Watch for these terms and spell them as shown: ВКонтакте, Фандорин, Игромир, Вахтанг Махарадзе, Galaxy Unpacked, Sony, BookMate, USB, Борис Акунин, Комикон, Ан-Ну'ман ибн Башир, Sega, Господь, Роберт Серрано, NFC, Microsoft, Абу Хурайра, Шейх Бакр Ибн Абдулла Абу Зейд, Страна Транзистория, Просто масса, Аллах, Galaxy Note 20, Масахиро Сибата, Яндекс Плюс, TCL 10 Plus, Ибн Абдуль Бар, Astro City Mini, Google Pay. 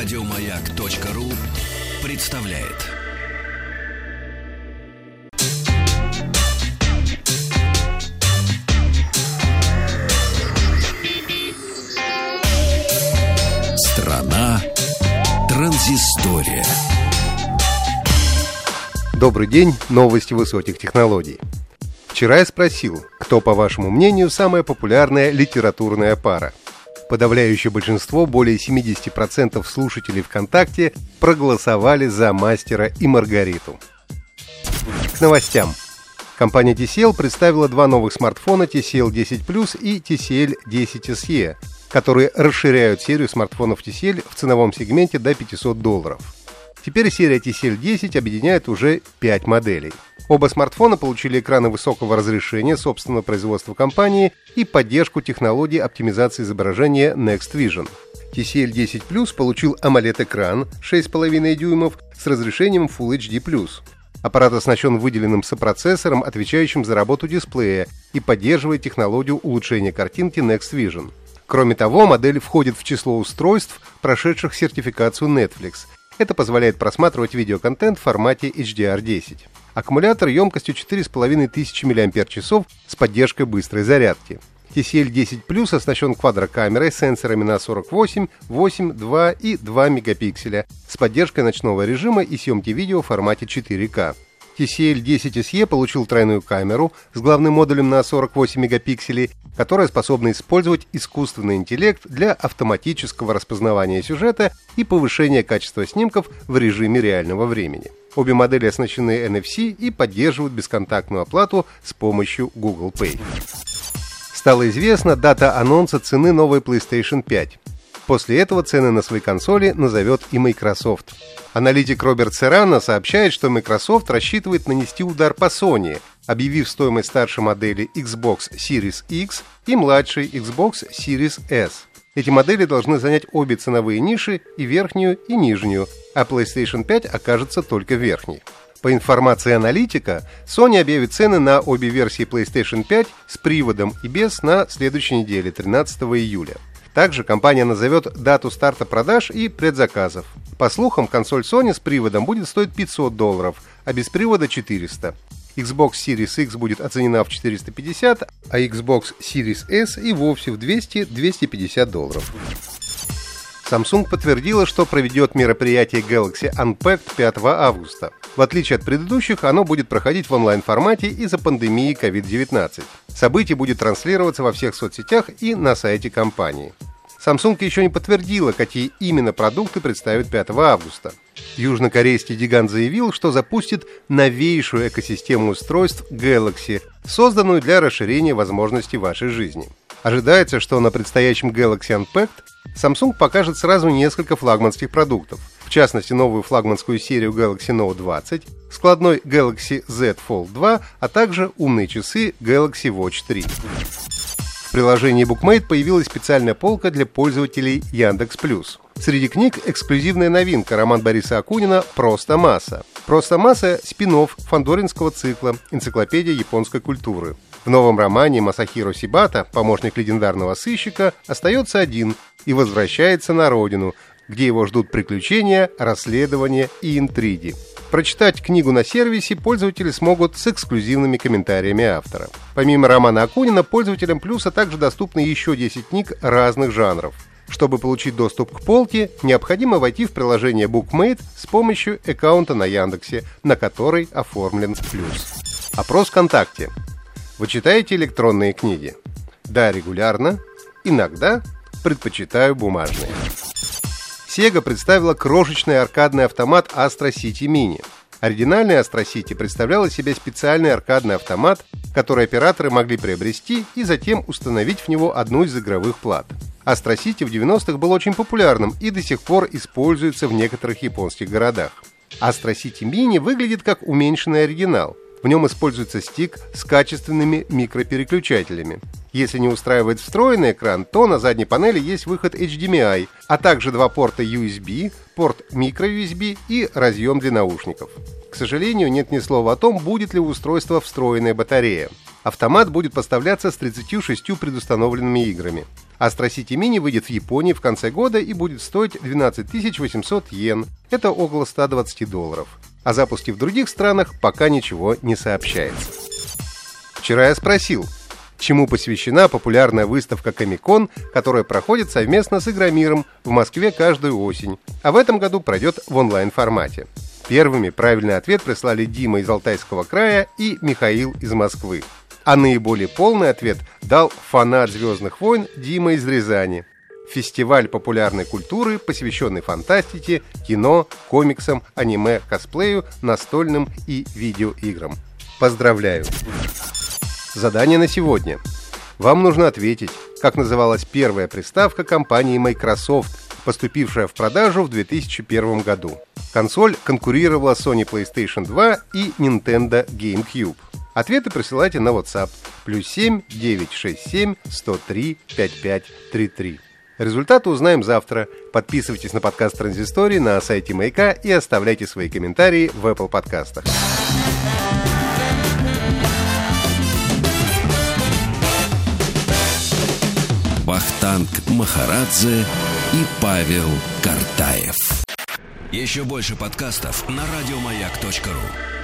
Радиомаяк.ру представляет. Страна транзистория. Добрый день, новости высоких технологий. Вчера я спросил, кто, по вашему мнению, самая популярная литературная пара. Подавляющее большинство, более 70% слушателей ВКонтакте, проголосовали за «Мастера и Маргариту». К новостям. Компания TCL представила два новых смартфона TCL 10 Plus и TCL 10 SE, которые расширяют серию смартфонов TCL в ценовом сегменте до $500. Теперь серия TCL 10 объединяет уже 5 моделей. Оба смартфона получили экраны высокого разрешения собственного производства компании и поддержку технологий оптимизации изображения NextVision. TCL 10 Plus получил AMOLED-экран 6,5 дюймов с разрешением Full HD+. Аппарат оснащен выделенным сопроцессором, отвечающим за работу дисплея, и поддерживает технологию улучшения картинки NextVision. Кроме того, модель входит в число устройств, прошедших сертификацию Netflix. Это позволяет просматривать видеоконтент в формате HDR10. Аккумулятор емкостью 4500 мАч с поддержкой быстрой зарядки. TCL 10 Plus оснащен квадрокамерой с сенсорами на 48, 8, 2 и 2 мегапикселя с поддержкой ночного режима и съемки видео в формате 4К. TCL 10 SE получил тройную камеру с главным модулем на 48 мегапикселей, которая способна использовать искусственный интеллект для автоматического распознавания сюжета и повышения качества снимков в режиме реального времени. Обе модели оснащены NFC и поддерживают бесконтактную оплату с помощью Google Pay. Стало известна дата анонса цены новой PlayStation 5. После этого цены на свои консоли назовет и Microsoft. Аналитик Роберт Серрано сообщает, что Microsoft рассчитывает нанести удар по Sony, объявив стоимость старшей модели Xbox Series X и младшей Xbox Series S. Эти модели должны занять обе ценовые ниши, и верхнюю, и нижнюю, а PlayStation 5 окажется только верхней. По информации аналитика, Sony объявит цены на обе версии PlayStation 5 с приводом и без на следующей неделе, 13 июля. Также компания назовет дату старта продаж и предзаказов. По слухам, консоль Sony с приводом будет стоить $500, а без привода $400. Xbox Series X будет оценена в $450, а Xbox Series S и вовсе в $200-250. Samsung подтвердила, что проведет мероприятие Galaxy Unpacked 5 августа. В отличие от предыдущих, оно будет проходить в онлайн-формате из-за пандемии COVID-19. Событие будет транслироваться во всех соцсетях и на сайте компании. Samsung еще не подтвердила, какие именно продукты представят 5 августа. Южнокорейский гигант заявил, что запустит новейшую экосистему устройств Galaxy, созданную для расширения возможностей вашей жизни. Ожидается, что на предстоящем Galaxy Unpacked Samsung покажет сразу несколько флагманских продуктов, в частности новую флагманскую серию Galaxy Note 20, складной Galaxy Z Fold 2, а также умные часы Galaxy Watch 3. В приложении BookMate появилась специальная полка для пользователей Яндекс Плюс. Среди книг эксклюзивная новинка — роман Бориса Акунина «Просто масса». «Просто масса» — спин-офф фандоринского цикла «Энциклопедия японской культуры». В новом романе Масахиро Сибата, помощник легендарного сыщика, остается один и возвращается на родину, где его ждут приключения, расследования и интриги. Прочитать книгу на сервисе пользователи смогут с эксклюзивными комментариями автора. Помимо романа Акунина, пользователям Плюса также доступны еще 10 книг разных жанров. Чтобы получить доступ к полке, необходимо войти в приложение BookMate с помощью аккаунта на Яндексе, на который оформлен Плюс. Опрос ВКонтакте. Вы читаете электронные книги? Да, регулярно. Иногда предпочитаю бумажные. Sega представила крошечный аркадный автомат Astro City Mini. Оригинальный Astro City представлял из себя специальный аркадный автомат, который операторы могли приобрести и затем установить в него одну из игровых плат. Astro City в 90-х был очень популярным и до сих пор используется в некоторых японских городах. Astro City Mini выглядит как уменьшенный оригинал. В нем используется стик с качественными микропереключателями. Если не устраивает встроенный экран, то на задней панели есть выход HDMI, а также два порта USB, порт microUSB и разъем для наушников. К сожалению, нет ни слова о том, будет ли у устройства встроенная батарея. Автомат будет поставляться с 36 предустановленными играми. Astro City Mini выйдет в Японии в конце года и будет стоить 12 800 йен, это около $120. О запуске в других странах пока ничего не сообщается. Вчера я спросил, чему посвящена популярная выставка «Комикон», которая проходит совместно с «Игромиром» в Москве каждую осень, а в этом году пройдет в онлайн-формате. Первыми правильный ответ прислали Дима из Алтайского края и Михаил из Москвы. А наиболее полный ответ дал фанат «Звездных войн» Дима из Рязани. Фестиваль популярной культуры, посвященный фантастике, кино, комиксам, аниме, косплею, настольным и видеоиграм. Поздравляю! Задание на сегодня. Вам нужно ответить, как называлась первая приставка компании Microsoft, поступившая в продажу в 2001 году. Консоль конкурировала с Sony PlayStation 2 и Nintendo GameCube. Ответы присылайте на WhatsApp +7 967 103 5533. Результаты узнаем завтра. Подписывайтесь на подкаст Транзистории на сайте Маяка и оставляйте свои комментарии в Apple подкастах. Вахтанг Махарадзе и Павел Картаев. Еще больше подкастов на радиомаяк.ру.